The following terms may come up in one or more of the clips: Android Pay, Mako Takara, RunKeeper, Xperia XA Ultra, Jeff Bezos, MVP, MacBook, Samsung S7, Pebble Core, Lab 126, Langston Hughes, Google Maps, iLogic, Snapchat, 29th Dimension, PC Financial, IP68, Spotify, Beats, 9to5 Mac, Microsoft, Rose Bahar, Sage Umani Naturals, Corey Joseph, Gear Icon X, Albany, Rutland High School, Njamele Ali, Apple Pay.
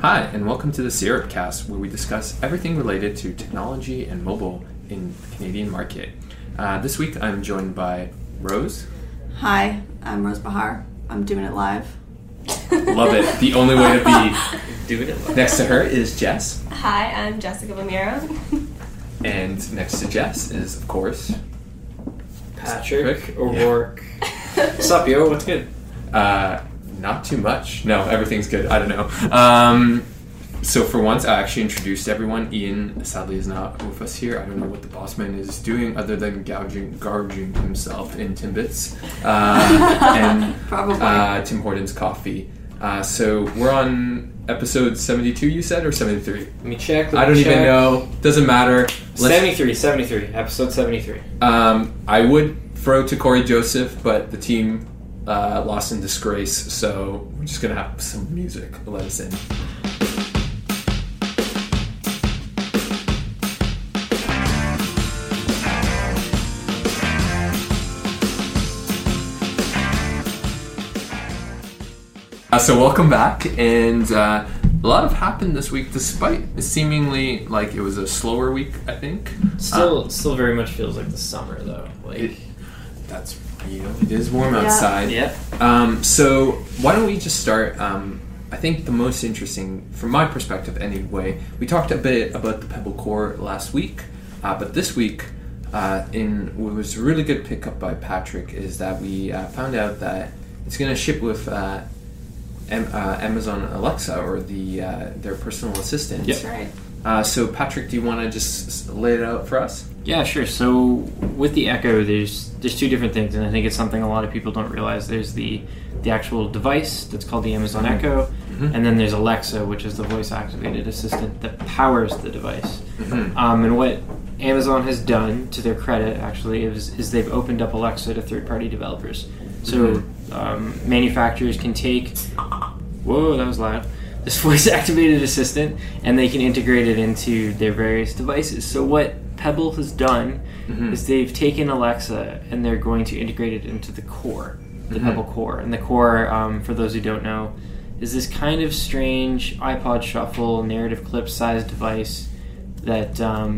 Hi, and welcome to the Syrupcast, where we discuss everything related to technology and mobile in the Canadian market. This week, I'm joined by Rose. Hi, I'm Rose Bahar. I'm doing it live. Love it. The only way to be doing it live. Next to her is Jess. Hi, I'm Jessica Bamiro. And next to Jess is, of course, Patrick O'Rourke. Yeah. What's up, yo? What's good? Not too much. No, everything's good. I don't know. So for once, I actually introduced everyone. Ian, sadly, is not with us here. I don't know what the boss man is doing other than gouging himself in Timbits and probably Tim Hortons coffee. So we're on episode 72, you said, or 73? Let me check. I don't even know. Doesn't matter. 73. Episode 73. I would throw to Corey Joseph, but the team... lost in disgrace, so we're just gonna have some music. Let us in. So welcome back, and a lot have happened this week, despite seemingly like it was a slower week. I think still very much feels like the summer, though. That's. You know, it is warm outside. Yeah. So why don't we just start? I think the most interesting, from my perspective anyway, we talked a bit about the Pebble Core last week, but this week, in what was a really good pickup by Patrick, is that we found out that it's going to ship with Amazon Alexa, or their personal assistant. Yep. That's right. So Patrick, do you want to just lay it out for us? Yeah, sure. So with the Echo, there's two different things, and I think it's something a lot of people don't realize. There's the actual device that's called the Amazon Echo, mm-hmm. and then there's Alexa, which is the voice-activated assistant that powers the device. Mm-hmm. And what Amazon has done, to their credit, actually, is they've opened up Alexa to third-party developers. So mm-hmm. Manufacturers can take... Whoa, that was loud. This voice-activated assistant, and they can integrate it into their various devices. So what Pebble has done mm-hmm. is they've taken Alexa, and they're going to integrate it into the core, the mm-hmm. Pebble Core. And the core, for those who don't know, is this kind of strange iPod shuffle, narrative clip-sized device that, I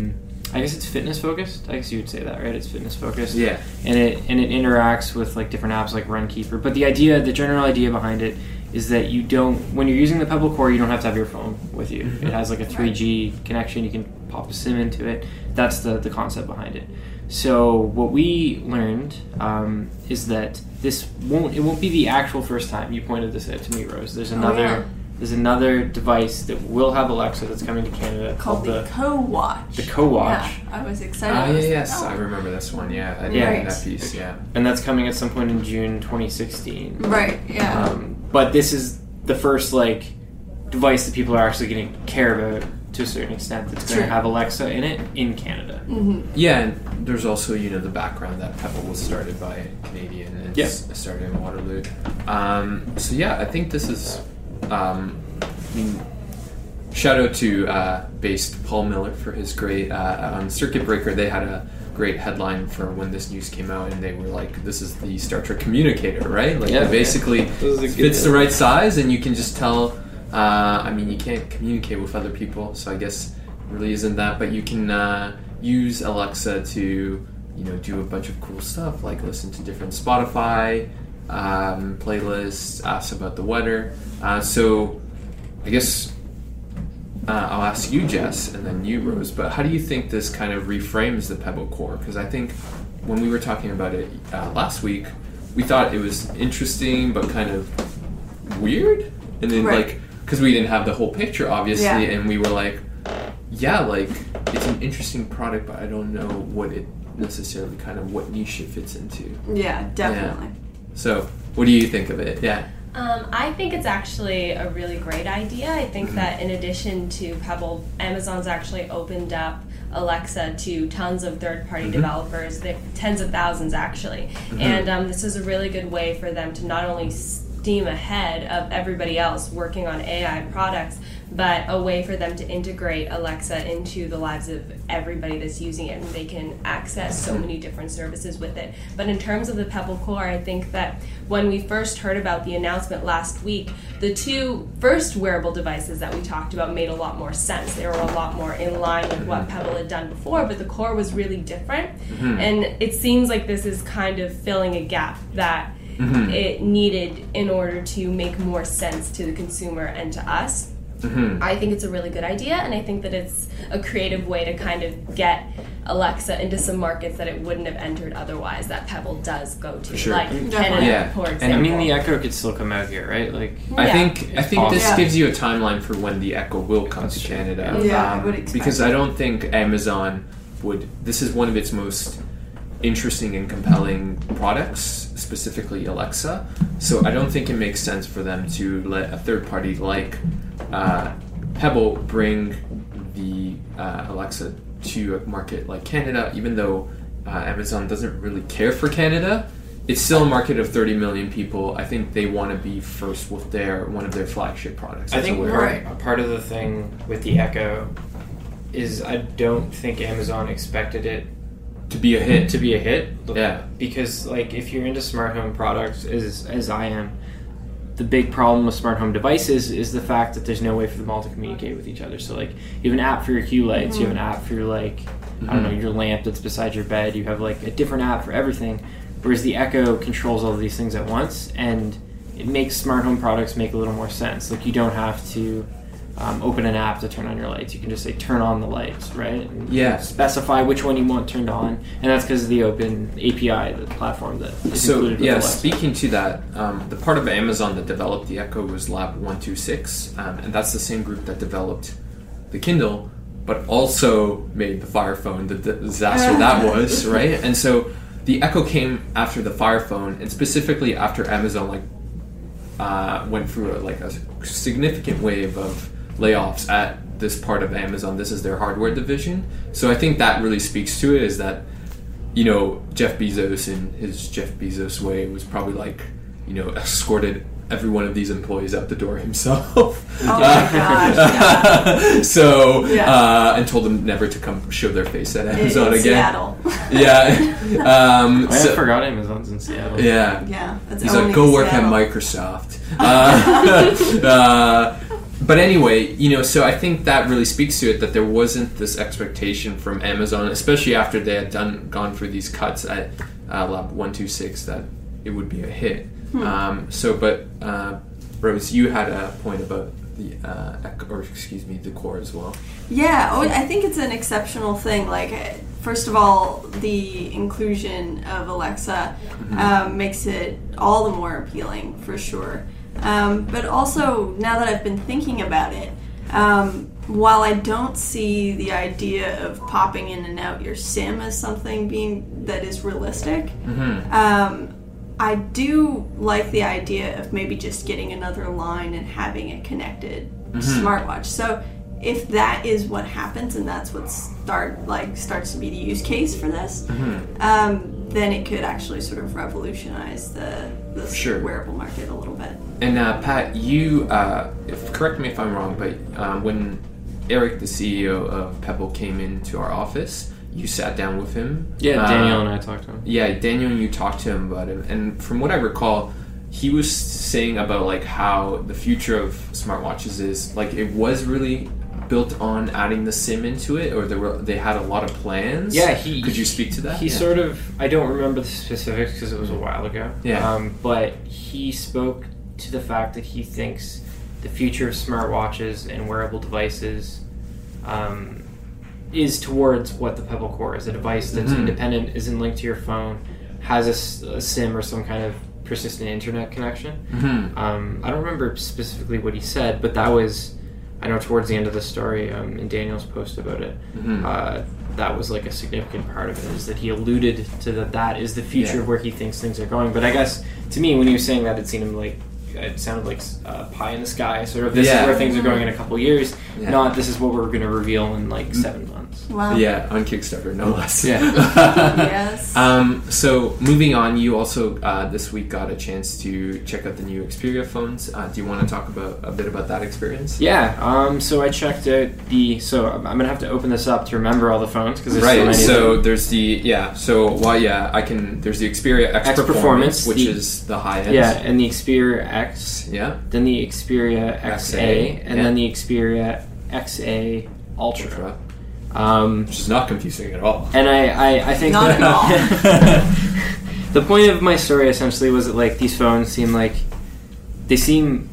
guess it's fitness-focused? I guess you would say that, right? It's fitness-focused. Yeah. And it interacts with like different apps like Runkeeper. But the general idea behind it is that when you're using the Pebble Core, you don't have to have your phone with you. Mm-hmm. It has like a 3G connection. You can pop a SIM into it. That's the concept behind it. So what we learned is that it won't be the actual first time. You pointed this out to me, Rose. There's another device that will have Alexa that's coming to Canada called the Co-Watch. The Co-Watch. Yeah, I was excited. I remember this one. Yeah, I did that piece. Yeah, and that's coming at some point in June 2016. Right. Yeah. But this is the first like device that people are actually going to care about to a certain extent that's going to have Alexa in it in Canada. Mm-hmm. Yeah, and there's also the background that Pebble was started by a Canadian and started in Waterloo. So yeah, I think this is. Shout out to based Paul Miller for his great on Circuit Breaker. They had a great headline for when this news came out, and they were like, "This is the Star Trek communicator, right? Like, it basically fits the right size, and you can just tell." You can't communicate with other people, so I guess it really isn't that. But you can use Alexa to do a bunch of cool stuff, like listen to different Spotify. Playlists, ask about the weather. So I guess I'll ask you, Jess, and then you, Rose, but how do you think this kind of reframes the Pebble Core? Because I think when we were talking about it last week, we thought it was interesting but kind of weird. And then, right. like, because we didn't have the whole picture, obviously, yeah. and we were like, yeah, like, it's an interesting product, but I don't know what it necessarily kind of what niche it fits into. Yeah, definitely. Yeah. So, what do you think of it? Yeah. I think it's actually a really great idea. I think that in addition to Pebble, Amazon's actually opened up Alexa to tons of third-party developers, tens of thousands actually. And this is a really good way for them to not only steam ahead of everybody else working on AI products, but a way for them to integrate Alexa into the lives of everybody that's using it, and they can access so many different services with it. But in terms of the Pebble Core, I think that when we first heard about the announcement last week, the two first wearable devices that we talked about made a lot more sense. They were a lot more in line with what Pebble had done before, but the Core was really different. And it seems like this is kind of filling a gap that it needed in order to make more sense to the consumer and to us. I think it's a really good idea, and I think that it's a creative way to kind of get Alexa into some markets that it wouldn't have entered otherwise, that Pebble does go to, like Canada, for example. And I mean, the Echo could still come out here, right? Like, I think this gives you a timeline for when the Echo will come to Canada, I would expect, because I don't think Amazon would. This is one of its most interesting and compelling products, specifically Alexa, so I don't think it makes sense for them to let a third party like Pebble bring the Alexa to a market like Canada, even though Amazon doesn't really care for Canada. It's still a market of 30 million people. I think they want to be first with one of their flagship products. I think part of the thing with the Echo is I don't think Amazon expected it to be a hit. Yeah. Because like if you're into smart home products, as I am, the big problem with smart home devices is the fact that there's no way for them all to communicate with each other. So, like, you have an app for your Hue lights, you have an app for your, like, I don't know, your lamp that's beside your bed, you have, like, a different app for everything, whereas the Echo controls all of these things at once, and it makes smart home products make a little more sense. Like, you don't have to open an app to turn on your lights. You can just say, turn on the lights, right? And specify which one you want turned on, and that's because of the open API, the platform that is included with Alexa. Speaking to that, the part of Amazon that developed the Echo was Lab 126, and that's the same group that developed the Kindle, but also made the Fire Phone, the disaster that was, right? And so the Echo came after the Fire Phone, and specifically after Amazon went through a significant wave of layoffs at this part of Amazon. This is their hardware division. So I think that really speaks to it, is that, you know, Jeff Bezos in his Jeff Bezos way was probably like, you know, escorted every one of these employees out the door himself. And told them never to come show their face at Amazon in again. Seattle. I forgot Amazon's in Seattle. Yeah. He's like, go work at Microsoft. But anyway, you know, so I think that really speaks to it, that there wasn't this expectation from Amazon, especially after they had gone through these cuts at Lab 126, that it would be a hit. But Rose, you had a point about the Core as well. Yeah, I think it's an exceptional thing. Like, first of all, the inclusion of Alexa makes it all the more appealing, for sure. But also, now that I've been thinking about it, while I don't see the idea of popping in and out your SIM as something that is realistic, I do like the idea of maybe just getting another line and having it connected smartwatch. So if that is what happens and that's what starts to be the use case for this, then it could actually sort of revolutionize the wearable market a little bit. And Pat, you, correct me if I'm wrong, but when Eric, the CEO of Pebble, came into our office, you sat down with him. Yeah, Daniel and I talked to him. Yeah, Daniel and you talked to him about it. And from what I recall, he was saying about like how the future of smartwatches is like it was really built on adding the SIM into it, or they had a lot of plans. Yeah, could you speak to that? He sort of, I don't remember the specifics because it was a while ago. But he spoke to the fact that he thinks the future of smartwatches and wearable devices is towards what the Pebble Core is, a device that's independent, isn't linked to your phone, has a SIM or some kind of persistent internet connection. I don't remember specifically what he said, but that was, I know towards the end of the story in Daniel's post about it, that was like a significant part of it, is that he alluded to that that is the future of where he thinks things are going. But I guess, to me, when he was saying that, it seemed like, it sounded like pie in the sky, sort of this is where things are going in a couple years, not this is what we're going to reveal in like 7 months. Wow. Yeah, on Kickstarter, no less. Yes. So moving on, you also this week got a chance to check out the new Xperia phones. Do you want to talk about a bit about that experience? Yeah, so I checked out the, so I'm going to have to open this up to remember all the phones, because there's so many. There's the, there's the Xperia X Performance, which is the high end. Yeah, and the Xperia X. Then the Xperia XA, and then the Xperia XA Ultra. Which is not confusing at all. And I think not at all. The point of my story essentially was that like these phones seem like they seem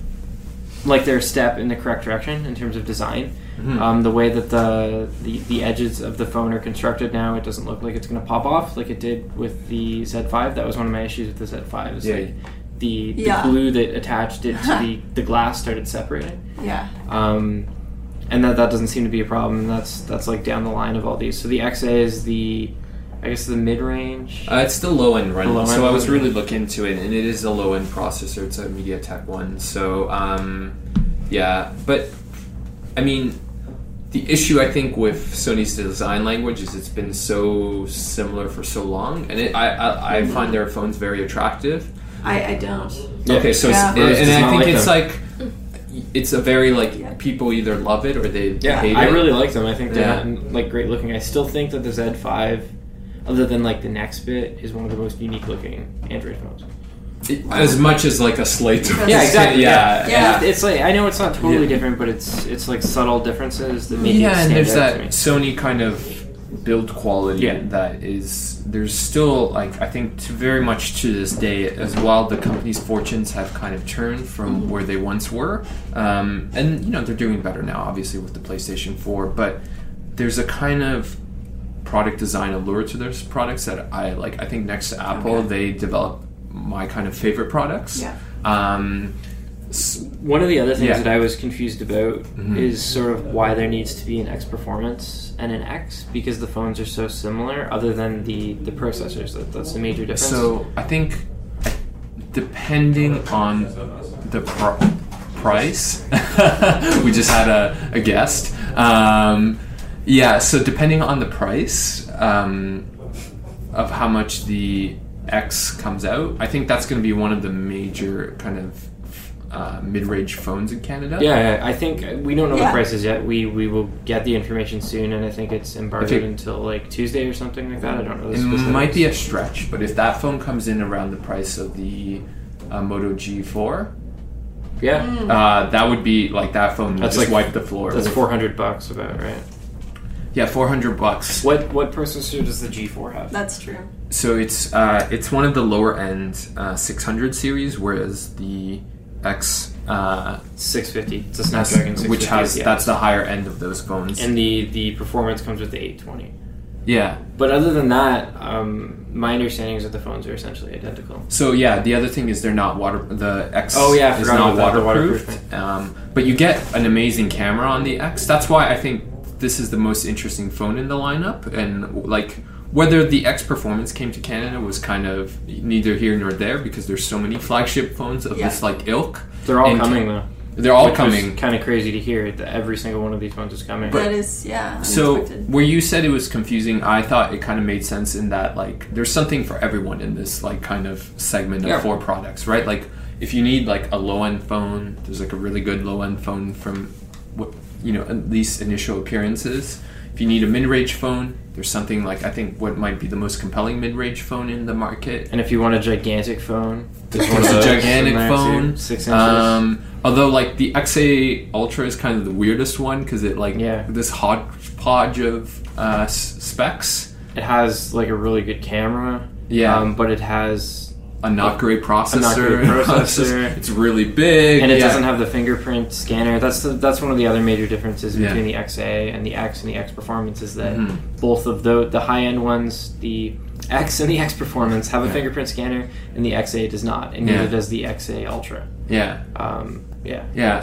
like they're a step in the correct direction in terms of design. The way that the edges of the phone are constructed now, it doesn't look like it's going to pop off like it did with the Z5. That was one of my issues with the Z5. Is like the glue that attached it to the glass started separating. And that doesn't seem to be a problem. And that's like down the line of all these. So the XA is the, I guess, the mid-range? It's the low-end run. So I was really looking into it, and it is a low-end processor. It's a MediaTek one. So, yeah. But, I mean, the issue, I think, with Sony's design language is it's been so similar for so long. And I find their phones very attractive. I don't. Okay, so it's, and I think like it's like it's a very like people either love it or they hate it. I really like them. I think they're not like great looking. I still think that the Z5, other than like the next bit, is one of the most unique looking Android phones. As much as like a slate. It's like, I know it's not totally different, but it's like subtle differences that make it stand and there's that Sony kind of build quality that is, there's still like, I think very much to this day as well, the company's fortunes have kind of turned from where they once were, and you know they're doing better now obviously with the PlayStation 4, but there's a kind of product design allure to those products that I like. I think next to Apple they develop my kind of favorite products. One of the other things that I was confused about is sort of why there needs to be an X Performance and an X, because the phones are so similar other than the processors. That's the major difference. So I think depending on the price, we just had a guest. So depending on the price of how much the X comes out, I think that's going to be one of the major kind of mid-range phones in Canada. I think we don't know the prices yet. We will get the information soon, and I think it's embargoed until like Tuesday or something like that. I don't know. It might be a stretch, but if that phone comes in around the price of the Moto G4, that would be like that phone. That's just like wipe the floor. That's $400 about right. Yeah, $400. What processor does the G4 have? That's true. So it's one of the lower end 600 series, whereas the X 650. It's a Snapdragon 650, which has that's the higher end of those phones. And the performance comes with the 820. Yeah. But other than that, my understanding is that the phones are essentially identical. So the other thing is they're not the X is not waterproof. But you get an amazing camera on the X. That's why I think this is the most interesting phone in the lineup, and like whether the X Performance came to Canada was kind of neither here nor there, because there's so many flagship phones of this like ilk. They're all coming though. They're all coming. Kind of crazy to hear that every single one of these phones is coming. But that is so unexpected. Where you said it was confusing, I thought it kind of made sense in that like there's something for everyone in this like kind of segment of four products, right? Like if you need like a low end phone, there's like a really good low end phone from what you know at least initial appearances. If you need a mid-range phone, there's something like, I think, what might be the most compelling mid-range phone in the market. And if you want a gigantic phone, there's one of those. A gigantic phone. 6 inches. Although, like, the XA Ultra is kind of the weirdest one because it, like, this hodgepodge of specs. It has, like, a really good camera. But it has a not great processor. It's really big, and it doesn't have the fingerprint scanner. That's one of the other major differences between the XA and the X and the X Performance, is that both of the high end ones, the X and the X Performance, have a fingerprint scanner, and the XA does not, and neither does the XA Ultra.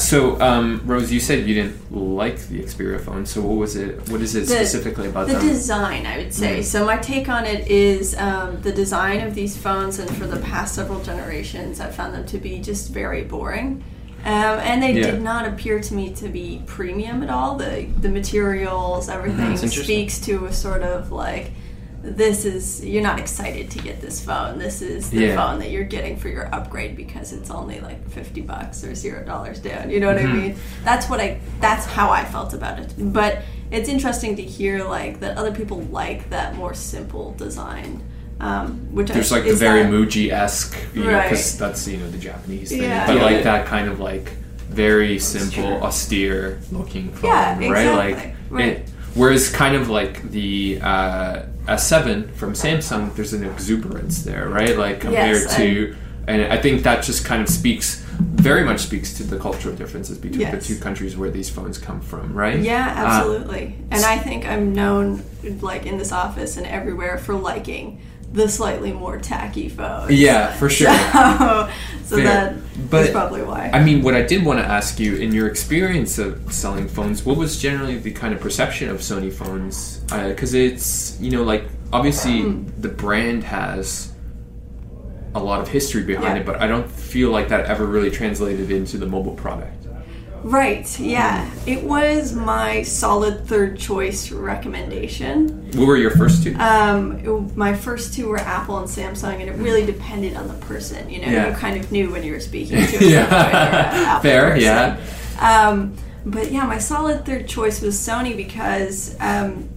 So, Rose, you said you didn't like the Xperia phone. So, what was it? What is it specifically about them? The design, I would say. Mm-hmm. So, my take on it is the design of these phones, and for the past several generations, I found them to be just very boring. And they did not appear to me to be premium at all. The materials, everything speaks to a sort of like, this is, you're not excited to get this phone. This is the phone that you're getting for your upgrade because it's only like $50 or $0 down. You know what I mean? That's how I felt about it. But it's interesting to hear like that other people like that more simple design. There's the very Muji-esque, because that's the Japanese thing. Yeah. But like that kind of like very simple, austere looking phone, right? Like whereas kind of like the S7 from Samsung, there's an exuberance there, right? Like compared to, and I think that just kind of very much speaks to the cultural differences between the two countries where these phones come from, right? Yeah, absolutely. And I think I'm known like in this office and everywhere for liking the slightly more tacky phone. Yeah, for sure. That's probably why. I mean, what I did want to ask you, in your experience of selling phones, what was generally the kind of perception of Sony phones? Because it's, obviously the brand has a lot of history behind it, but I don't feel like that ever really translated into the mobile product. Right, yeah. It was my solid third choice recommendation. What were your first two? My first two were Apple and Samsung, and it really depended on the person. You kind of knew when you were speaking to them. Fair, person. But my solid third choice was Sony because,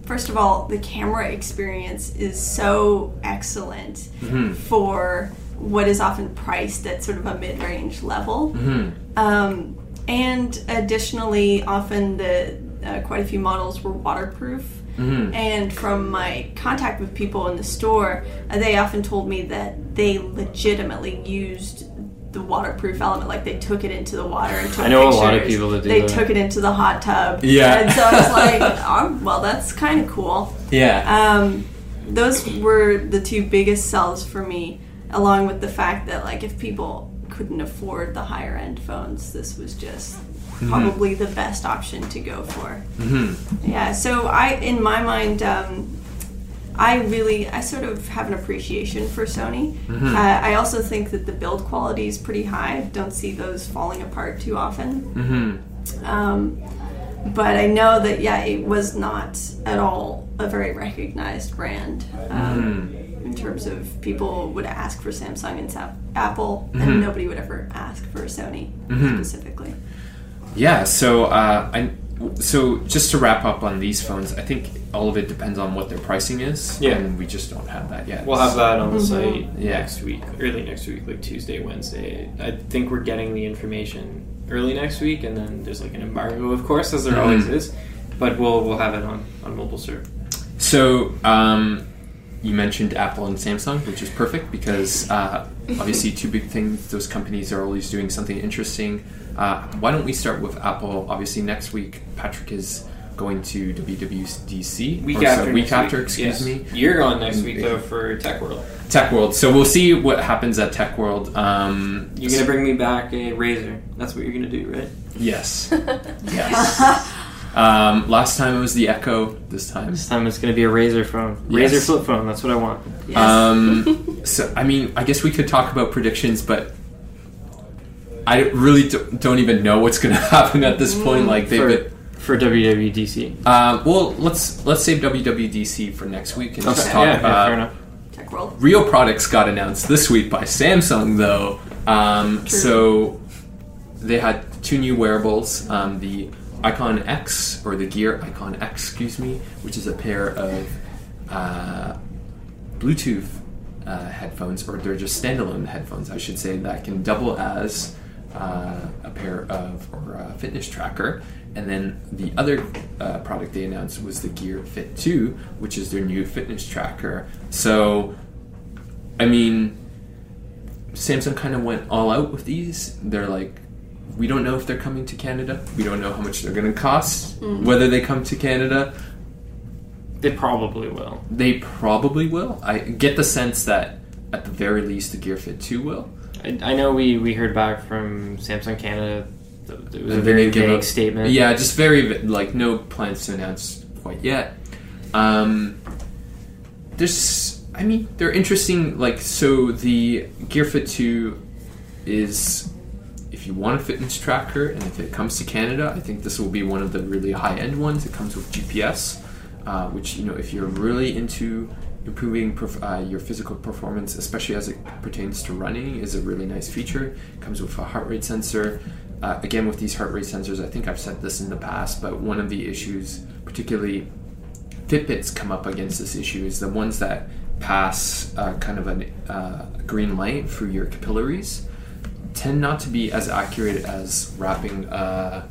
first of all, the camera experience is so excellent for what is often priced at sort of a mid-range level. And additionally, often the quite a few models were waterproof. And from my contact with people in the store, they often told me that they legitimately used the waterproof element. Like, they took it into the water and took pictures. I know a lot of people that do that. They took it into the hot tub. Yeah. And so I was like, that's kind of cool. Yeah. Those were the two biggest sells for me, along with the fact that, like, if people couldn't afford the higher end phones, this was just probably the best option to go for. So in my mind, I sort of have an appreciation for Sony. I also think that the build quality is pretty high. Don't see those falling apart too often. But I know that it was not at all a very recognized brand. In terms of, people would ask for Samsung and Apple, and nobody would ever ask for Sony specifically. Yeah, so so just to wrap up on these phones, I think all of it depends on what their pricing is, and we just don't have that yet. We'll have that on the site next week, early next week, like Tuesday, Wednesday. I think we're getting the information early next week, and then there's like an embargo, of course, as there always is, but we'll have it on mobile serve. So, you mentioned Apple and Samsung, which is perfect because obviously two big things. Those companies are always doing something interesting. Why don't we start with Apple? Obviously, next week Patrick is going to WWDC. Week after, excuse me. You're on next week though for Tech World. Tech World. So we'll see what happens at Tech World. You're gonna bring me back a Razer. That's what you're gonna do, right? Yes. Yes. Last time it was the Echo. This time it's going to be a Razer phone. Yes. Razer flip phone. That's what I want. Yes. So, I mean, I guess we could talk about predictions, but I really don't even know what's going to happen at this point. Like for WWDC. Well, let's save WWDC for next week and just talk about. Fair enough. Tech World. Real products got announced this week by Samsung, though. So they had two new wearables. The Gear Icon X, which is a pair of Bluetooth headphones, or they're just standalone headphones, I should say, that can double as a pair of, or a fitness tracker. And then the other product they announced was the Gear Fit 2, which is their new fitness tracker. So, I mean, Samsung kind of went all out with these. They're like, we don't know if they're coming to Canada. We don't know how much they're going to cost, whether they come to Canada. They probably will. I get the sense that, at the very least, the Gear Fit 2 will. I know we heard back from Samsung Canada. It was a very vague statement. Yeah, just very, like, no plans to announce quite yet. They're interesting. Like, so the Gear Fit 2 is, if you want a fitness tracker, and if it comes to Canada, I think this will be one of the really high-end ones. It comes with GPS, which, you know, if you're really into improving your physical performance, especially as it pertains to running, is a really nice feature. It comes with a heart rate sensor. Again, with these heart rate sensors, I think I've said this in the past, but one of the issues, particularly Fitbits come up against this issue, is the ones that pass kind of a green light through your capillaries tend not to be as accurate as wrapping a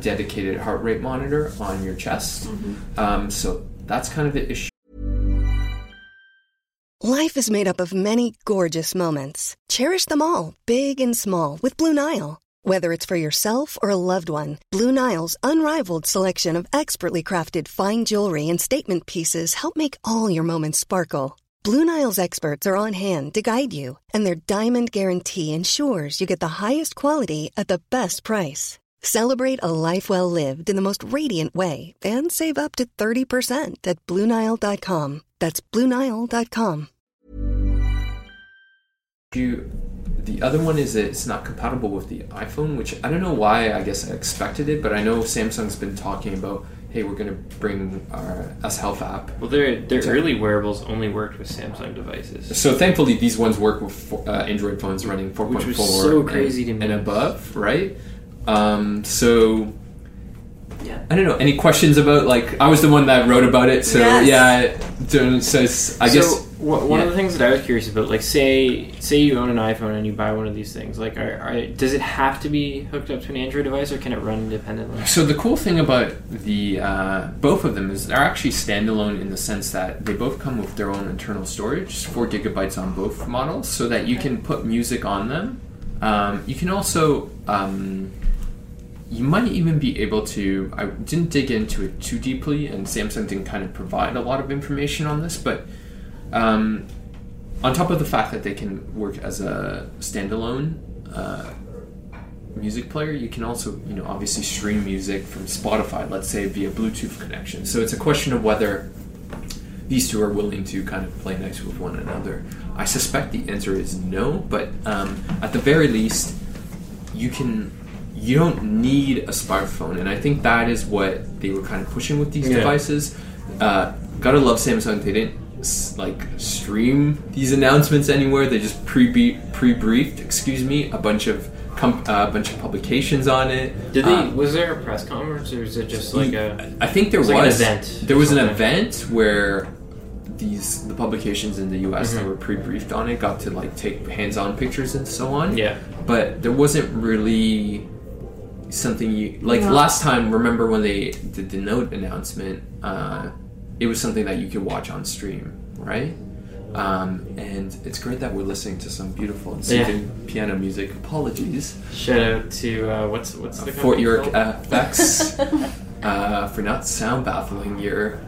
dedicated heart rate monitor on your chest. Mm-hmm. So that's kind of the issue. Life is made up of many gorgeous moments. Cherish them all, big and small, with Blue Nile. Whether it's for yourself or a loved one, Blue Nile's unrivaled selection of expertly crafted fine jewelry and statement pieces help make all your moments sparkle. Blue Nile's experts are on hand to guide you, and their diamond guarantee ensures you get the highest quality at the best price. Celebrate a life well lived in the most radiant way and save up to 30% at BlueNile.com. That's BlueNile.com. The other one is that it's not compatible with the iPhone, which I don't know why. I guess I expected it, but I know Samsung's been talking about, hey, we're going to bring our S-Health app. Well, their early wearables only worked with Samsung devices. So thankfully, these ones work with Android phones running 4.4 which was so crazy to me. And above, right? So, yeah. I don't know. Any questions about, like, I was the one that wrote about it, so yes. One of the things that I was curious about, like, say you own an iPhone and you buy one of these things, like, does it have to be hooked up to an Android device, or can it run independently? So the cool thing about the both of them is they're actually standalone in the sense that they both come with their own internal storage, 4 gigabytes on both models, so that you can put music on them. You can also, you might even be able to, I didn't dig into it too deeply, and Samsung didn't kind of provide a lot of information on this, but on top of the fact that they can work as a standalone music player, you can also, you know, obviously stream music from Spotify, let's say via Bluetooth connection. So it's a question of whether these two are willing to kind of play nice with one another. I suspect the answer is no, but at the very least, you don't need a smartphone, and I think that is what they were kind of pushing with these devices. Gotta love Samsung. They didn't stream these announcements anywhere. They just pre-briefed a bunch of publications on it. Was there a press conference, or is it just I think there was an event? There was an event where the publications in the US that were pre-briefed on it got to take hands-on pictures and so on. Yeah, but there wasn't really something last time. Remember when they did the Note announcement? It was something that you could watch on stream, right? And it's great that we're listening to some beautiful and soothing piano music. Apologies. Shout out to what's the Fort York FX for not sound baffling your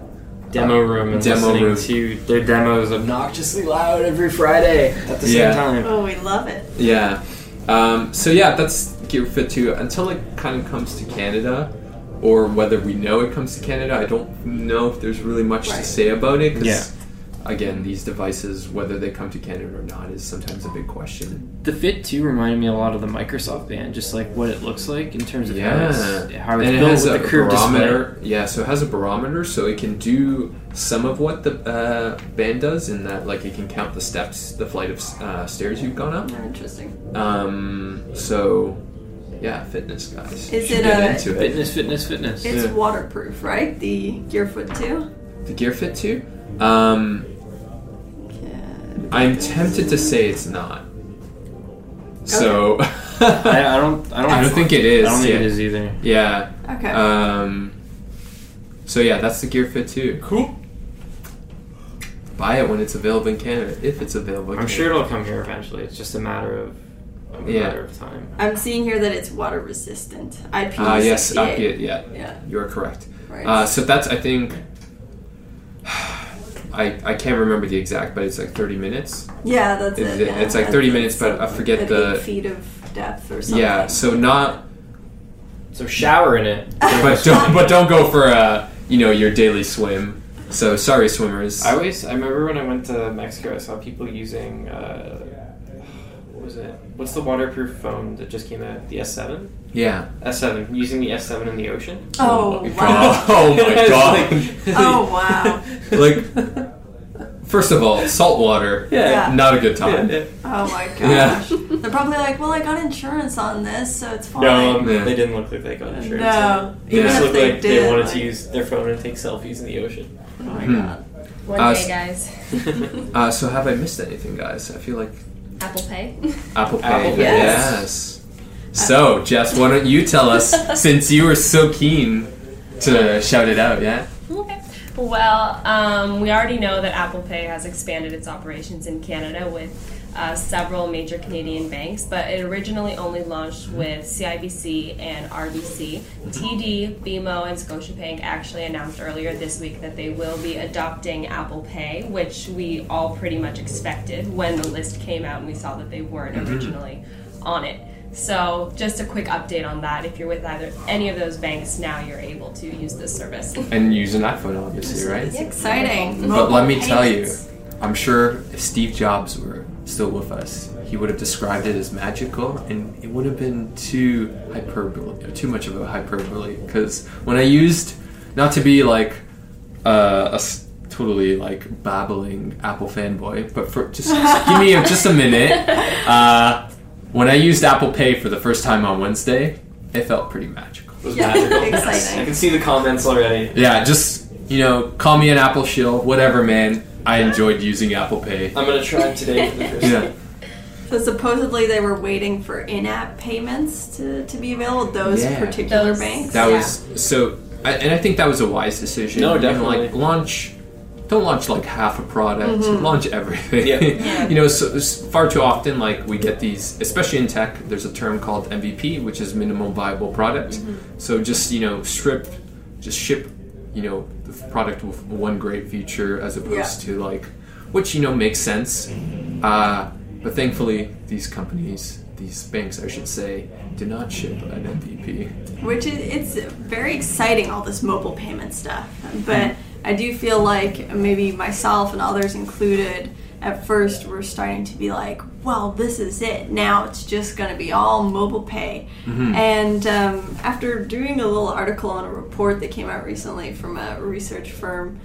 demo room and listening to their demos obnoxiously loud every Friday at the same time. Oh, we love it. Yeah. That's Gear Fit 2 until it kind of comes to Canada. Or whether we know it comes to Canada, I don't know if there's really much to say about it. Because, again, these devices, whether they come to Canada or not, is sometimes a big question. The Fit 2 reminded me a lot of the Microsoft Band, just like what it looks like in terms of how it's built with the curved display. Yeah, so it has a barometer, so it can do some of what the Band does in that, it can count the steps, the flight of stairs you've gone up. Interesting. Yeah, fitness, guys. Is it into it. Fitness. It's waterproof, right? The Gear Fit 2? The Gear Fit 2? I'm tempted to say it's not. Okay. So I don't think it is. I don't think it is either. Yeah. Okay. That's the Gear Fit 2. Cool. buy it when it's available in Canada, if it's available in Canada. I'm sure it'll come here eventually. It's just a matter of time. I'm seeing here that it's water resistant. IP68. Yes, yeah. You are correct. Right. So that's, I think, I can't remember the exact, but it's like 30 minutes. Yeah, that's it. Yeah. It's like 30 minutes, but I forget like the 8 feet of depth or something. Yeah, so not... So shower in it. But don't go for your daily swim. So sorry, swimmers. I remember when I went to Mexico, I saw people using what was it? What's the waterproof phone that just came out? The S7? Yeah. S7. Using the S7 in the ocean. Oh, wow. Oh, my God. Like, first of all, salt water. Yeah. Not a good time. Yeah. Oh, my gosh. Yeah. They're probably like, well, I got insurance on this, so it's fine. No, they didn't look like they got insurance. No. They just looked like they wanted to use their phone and take selfies in the ocean. Oh, my God. One day, guys. So have I missed anything, guys? I feel like... Apple Pay. Yes. So, Jess, why don't you tell us, since you were so keen to shout it out, yeah? Okay. Well, we already know that Apple Pay has expanded its operations in Canada with several major Canadian banks, but it originally only launched with CIBC and RBC. TD, BMO, and Scotiabank actually announced earlier this week that they will be adopting Apple Pay, which we all pretty much expected when the list came out and we saw that they weren't originally on it. So just a quick update on that. If you're with either any of those banks now, you're able to use this service. And use an iPhone, obviously, right? It's exciting. But let me tell you, I'm sure if Steve Jobs were still with us, he would have described it as magical, and it would have been too much of a hyperbole, because when I used, not to be like a totally like babbling Apple fanboy, but for just give me just a minute, when I used Apple Pay for the first time on Wednesday, it felt pretty magical. It was magical. Exciting. I can see the comments already. Yeah, just call me an Apple shill, whatever, man. I enjoyed using Apple Pay. I'm going to try it today for the first time. So supposedly they were waiting for in-app payments to be available, those particular banks. And I think that was a wise decision. No, definitely. Like don't launch like half a product, launch everything. Yeah. So far too often, like we get these, especially in tech, there's a term called MVP, which is minimum viable product. Mm-hmm. So just, ship the product with one great feature as opposed to like, which makes sense. But thankfully, these banks, I should say, do not ship an MVP. Which it's very exciting, all this mobile payment stuff. But I do feel like maybe myself and others included, at first we're starting to be like, well, this is it. Now it's just going to be all mobile pay. Mm-hmm. And after doing a little article on a report that came out recently from a research firm,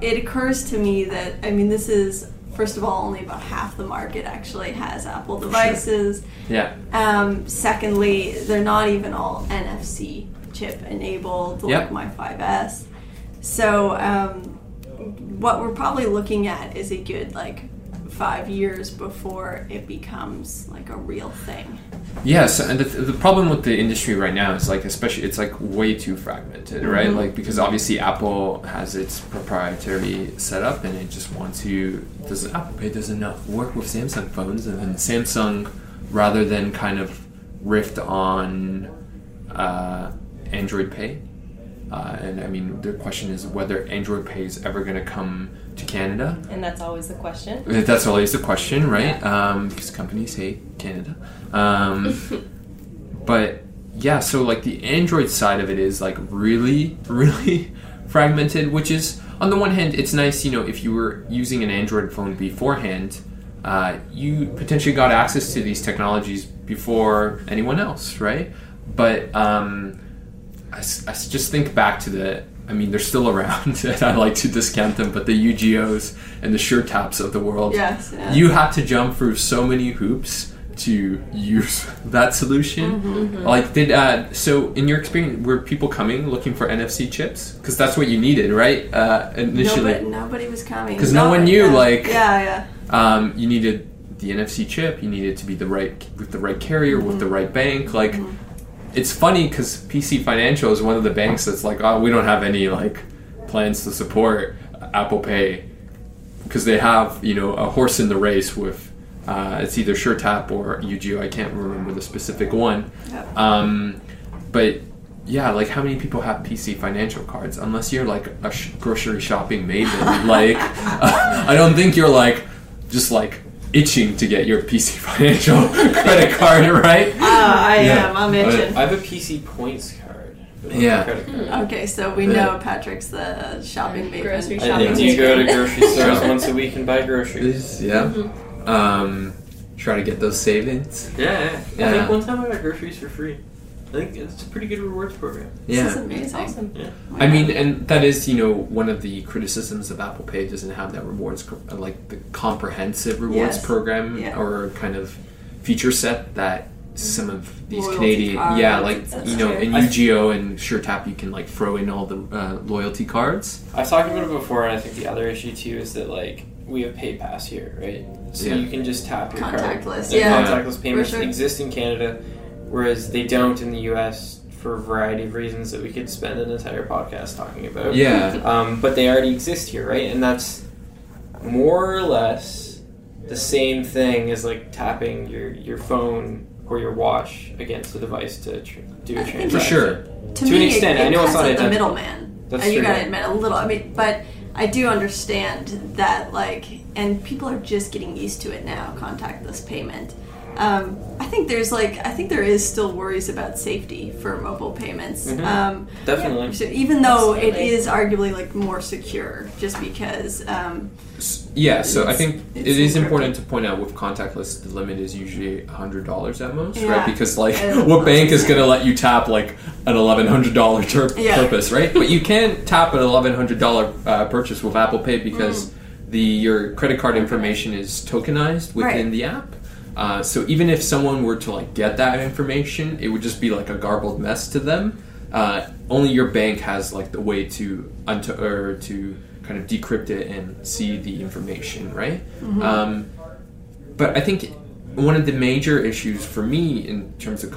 it occurs to me that, this is, first of all, only about half the market actually has Apple devices. Sure. Yeah. Secondly, they're not even all NFC chip enabled, like my 5S. So... what we're probably looking at is a good 5 years before it becomes like a real thing. Yes, and the problem with the industry right now is like, especially it's like way too fragmented, right? Like, because obviously Apple has its proprietary setup, and it just wants to. Apple Pay does enough work with Samsung phones, and then Samsung, rather than kind of rift on Android Pay. And the question is whether Android Pay is ever going to come to Canada. And that's always the question. That's always the question, right? Yeah. Because companies hate Canada. But yeah, so like the Android side of it is like really, really fragmented, which is, on the one hand, it's nice, if you were using an Android phone beforehand, you potentially got access to these technologies before anyone else, right? But... I just think back to they're still around, and I like to discount them, but the UGOs and the SureTaps of the world, you had to jump through so many hoops to use that solution. Mm-hmm. Like, so in your experience, were people coming looking for NFC chips? Because that's what you needed, right? Initially. Nobody was coming. Because no one knew, you needed the NFC chip, you needed to be with the right carrier, with the right bank, It's funny because PC Financial is one of the banks that's like, we don't have any plans to support Apple Pay. because they have, you know, a horse in the race with it's either SureTap or UGO. I can't remember the specific one. Yep. But yeah, like how many people have PC Financial cards? Unless you're like a grocery shopping maven, like I don't think you're like just like itching to get your PC Financial credit card, right? I am. I'm itching. I have a PC Points card. Yeah. Okay, so we know Patrick's the shopping baby. Grocery shopping. I think you go to grocery stores once a week and buy groceries. Yeah. Mm-hmm. Try to get those savings. Yeah. I think one time I got groceries for free. I think it's a pretty good rewards program. Yeah. This is amazing. Awesome. Yeah. I mean, and that is, you know, one of the criticisms of Apple Pay doesn't have that rewards, like the comprehensive rewards program or kind of feature set that some of these loyalty Canadian cards, in UGO and SureTap you can like throw in all the loyalty cards. I've talked about it before, and I think the other issue too is that like we have PayPass here, right? So you can just tap your contactless card. Contactless payments exist in Canada, whereas they don't in the US for a variety of reasons that we could spend an entire podcast talking about. Yeah. But they already exist here, right? And that's more or less the same thing as like tapping your phone or your watch against the device to do a transaction. For sure. To me, an extent, I know it's not the middleman. That's true. You gotta admit a little. I mean, but I do understand that, like, and people are just getting used to it now. Contactless payment. I think there's there is still worries about safety for mobile payments. Mm-hmm. Definitely. So even though it is arguably like more secure, just because. So I think it is important to point out with contactless, the limit is usually $100 at most, right? Because like, what bank is going to let you tap like an $1,100 purpose, right? But you can tap an $1,100 purchase with Apple Pay because your credit card information is tokenized within the app. So even if someone were to like get that information, it would just be like a garbled mess to them. Only your bank has like the way to kind of decrypt it and see the information, right? Mm-hmm. But I think one of the major issues for me in terms of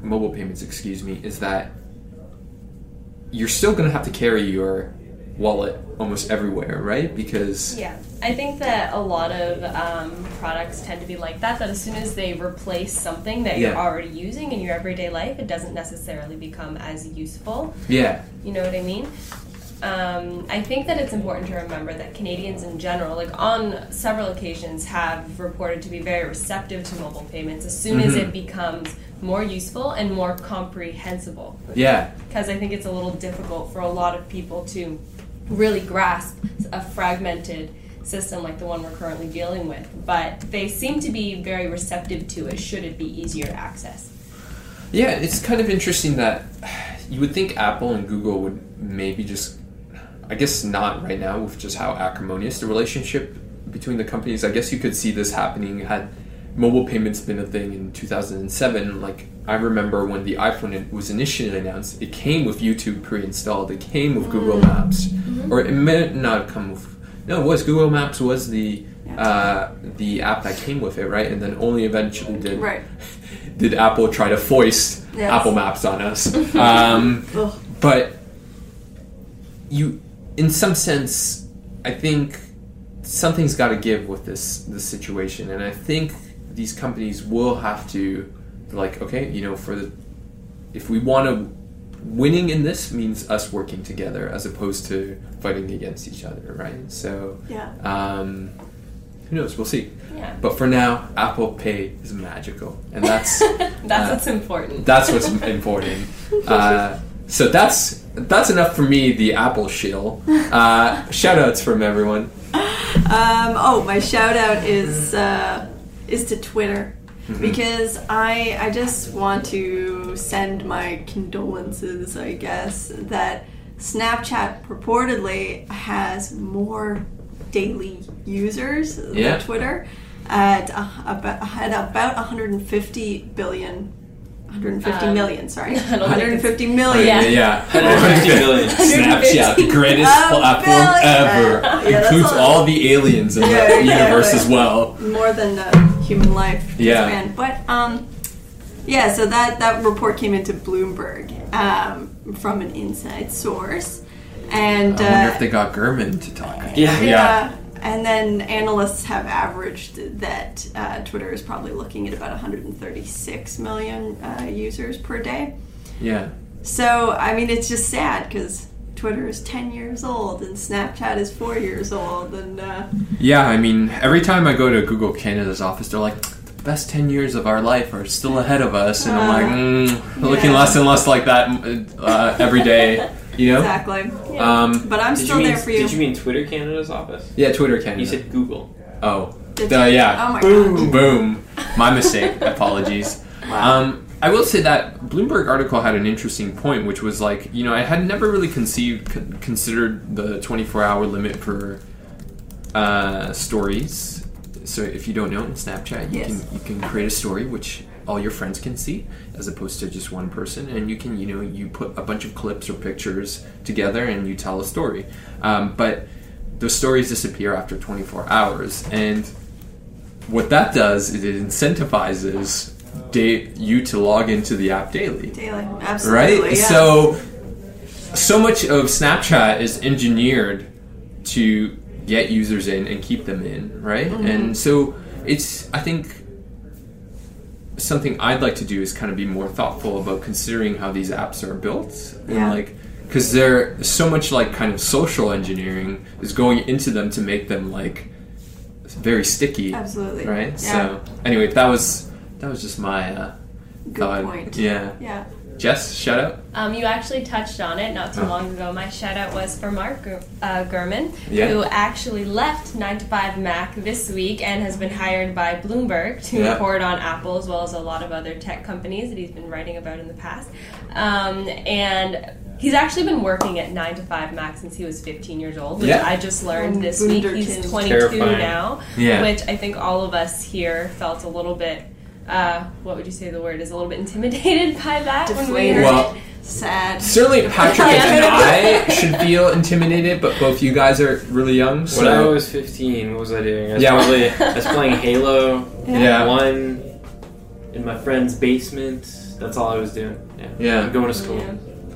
mobile payments, is that you're still going to have to carry your wallet almost everywhere, right? Because I think that a lot of products tend to be like that as soon as they replace something that you're already using in your everyday life, it doesn't necessarily become as useful. You know what I mean? I think that it's important to remember that Canadians in general, like on several occasions, have reported to be very receptive to mobile payments as soon as it becomes more useful and more comprehensible. Yeah. Because I think it's a little difficult for a lot of people to really grasp a fragmented system like the one we're currently dealing with, but they seem to be very receptive to it should it be easier to access. Yeah, it's kind of interesting that you would think Apple and Google would maybe just, I guess not right now with just how acrimonious the relationship between the companies. I guess you could see this happening had mobile payments been a thing in 2007. Like, I remember when the iPhone was initially announced, it came with YouTube pre-installed, it came with Google Maps, or it may not come with... No, it was. Google Maps was the app that came with it, right? And then only eventually did Apple try to foist Apple Maps on us. But you, in some sense, I think something's got to give with this situation, and I think these companies will have to, like, okay, you know, if we want to. Winning in this means us working together as opposed to fighting against each other, right? So, who knows? We'll see. Yeah. But for now, Apple Pay is magical. And that's what's important. That's what's important. So that's enough for me, the Apple shill. Shout-outs from everyone. My shout-out is to Twitter. Mm-hmm. Because I just want to send my condolences, I guess, that Snapchat purportedly has more daily users than Twitter at about 150 million. Yeah. 150 million. Snapchat, the greatest platform ever. Includes all the aliens in the universe as well. More than human life. Yeah. But, so that report came into Bloomberg from an inside source. And I wonder if they got Gurman to talk. Yeah. And then analysts have averaged that Twitter is probably looking at about 136 million users per day. Yeah. So, I mean, it's just sad because Twitter is 10 years old and Snapchat is 4 years old. And yeah, I mean, every time I go to Google Canada's office, they're like, the best 10 years of our life are still ahead of us. And I'm like, looking less and less like that every day. You know? Exactly. Yeah. But I'm still there for you. Did you mean Twitter Canada's office? Yeah, Twitter Canada. You said Google. Oh. Yeah. Oh my God. Boom. My mistake. Apologies. Wow. I will say that Bloomberg article had an interesting point, which was like, you know, I had never really considered the 24-hour limit for stories. So if you don't know, in Snapchat, you can create a story, which all your friends can see, as opposed to just one person, and you can, you know, you put a bunch of clips or pictures together and you tell a story, but those stories disappear after 24 hours, and what that does is it incentivizes you to log into the app daily. Absolutely, right? Yeah. So much of Snapchat is engineered to get users in and keep them in, right? Mm-hmm. And so it's, I think, something I'd like to do is kind of be more thoughtful about considering how these apps are built, and like, because they're so much like kind of social engineering is going into them to make them like very sticky. Absolutely, right? Yeah. So anyway, that was just my good thought. Point. Yeah. Jess, shout out. You actually touched on it not too long ago. My shout out was for Mark Gurman, who actually left 9to5 Mac this week and has been hired by Bloomberg to report on Apple as well as a lot of other tech companies that he's been writing about in the past. And he's actually been working at 9to5 Mac since he was 15 years old, which I just learned this week. He's 22 now, which I think all of us here felt a little bit... what would you say the word is? A little bit intimidated by that. Deflated. When we heard it. Sad. Certainly Patrick and I should feel intimidated, but both you guys are really young. So. When I was 15, what was I doing? I was playing Halo 1 in my friend's basement. That's all I was doing. Yeah. I'm going to school.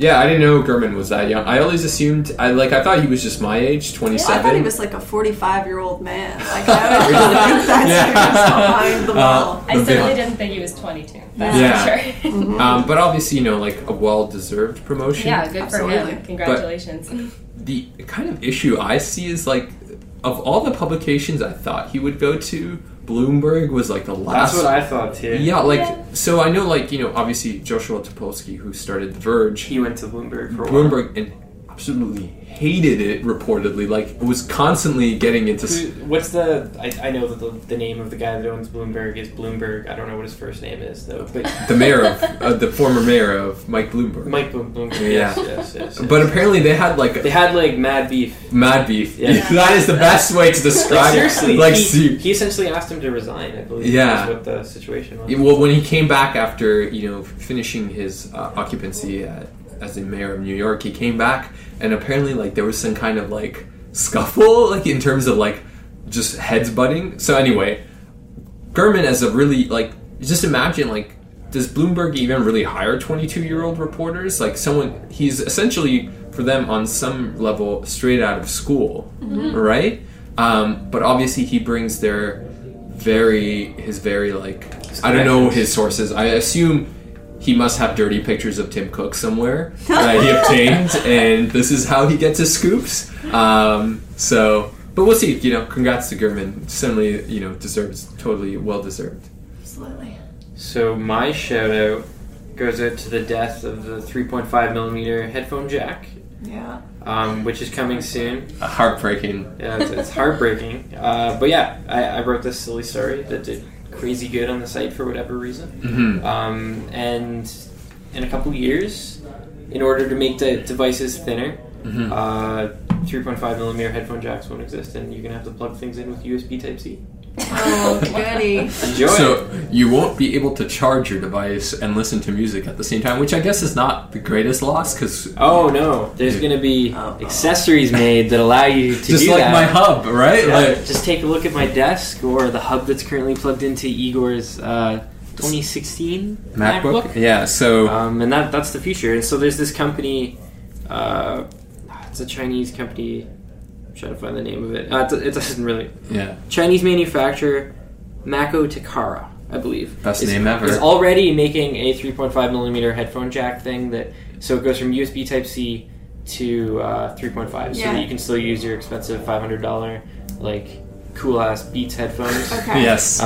Yeah, I didn't know Gurman was that young. I always assumed, I thought he was just my age, 27. Yeah, I thought he was like a 45-year-old man. Like, I would really think that's behind the wall. I certainly didn't think he was 22. That's for sure. Mm-hmm. But obviously, you know, like a well-deserved promotion. Yeah, good for him. Congratulations. But the kind of issue I see is like, of all the publications I thought he would go to, Bloomberg was like the last. That's what I thought too. Yeah, like so I know, like, you know, obviously Joshua Topolsky, who started The Verge, he went to Bloomberg for a while. Bloomberg and absolutely hated it. Reportedly, like, was constantly getting into. I know that the name of the guy that owns Bloomberg is Bloomberg. I don't know what his first name is though. But the mayor of the former mayor of Mike Bloomberg. Mike Bloomberg. Yes. But apparently they had mad beef. Mad beef. Yeah. That is the best way to describe it. Seriously, like he essentially asked him to resign. I believe. Yeah. That's what the situation was. Well, when he came back after, you know, finishing his occupancy as the mayor of New York, he came back and apparently like there was some kind of like scuffle, like in terms of like just heads butting. So anyway, Gurman as a really like, just imagine like, does Bloomberg even really hire 22-year-old reporters? Like someone, he's essentially for them on some level straight out of school, right? But obviously he brings his very like, I don't know his sources. I assume he must have dirty pictures of Tim Cook somewhere that he obtained, and this is how he gets his scoops. But we'll see. You know, congrats to Gurman. Certainly, you know, well deserved. Absolutely. So my shout out goes out to the death of the 3.5mm headphone jack. Yeah. Which is coming soon. Heartbreaking. Yeah, it's heartbreaking. But yeah, I wrote this silly story that did crazy good on the site for whatever reason. Mm-hmm. And in a couple years, in order to make the devices thinner, 3.5mm headphone jacks won't exist, and you're going to have to plug things in with USB Type-C. Oh, goody. Enjoy. So you won't be able to charge your device and listen to music at the same time, which I guess is not the greatest loss, because... Oh, no. There's going to be accessories made that allow you to do that. Just like my hub, right? Yeah, like, just take a look at my desk or the hub that's currently plugged into Igor's 2016 MacBook. Yeah, so... and that's the future. And so there's this company... it's a Chinese company... I'm trying to find the name of it. It doesn't really. Yeah. Chinese manufacturer Mako Takara, I believe. Best name ever. Is already making a 3.5 millimeter headphone jack thing that so it goes from USB Type-C to 3.5, so that you can still use your expensive $500 like cool ass Beats headphones. Okay. Yes.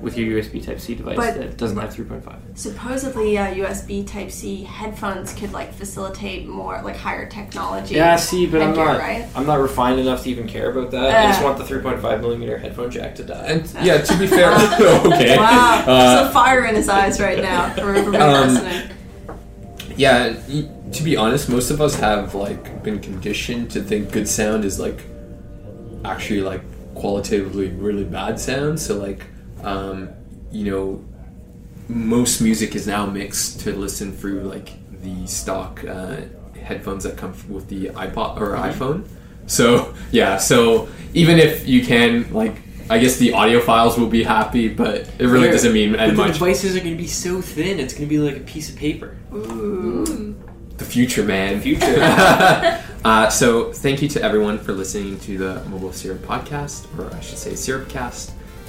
With your USB Type-C device that doesn't have 3.5. Supposedly, USB Type-C headphones could like facilitate more like higher technology. Yeah, see, but I'm not refined enough to even care about that. I just want the 3.5 millimeter headphone jack to die. And, yeah, to be fair, okay. Wow, there's a fire in his eyes right now for everybody listening. Yeah, to be honest, most of us have like been conditioned to think good sound is like actually like qualitatively really bad sound. So like. You know, most music is now mixed to listen through like the stock headphones that come with the iPod or iPhone. So yeah, so even if you can, like, I guess the audiophiles will be happy, but it really doesn't mean much. The devices are going to be so thin; it's going to be like a piece of paper. Ooh. The future, man. The future. So thank you to everyone for listening to the Mobile Syrup Podcast, or I should say, Syrupcast.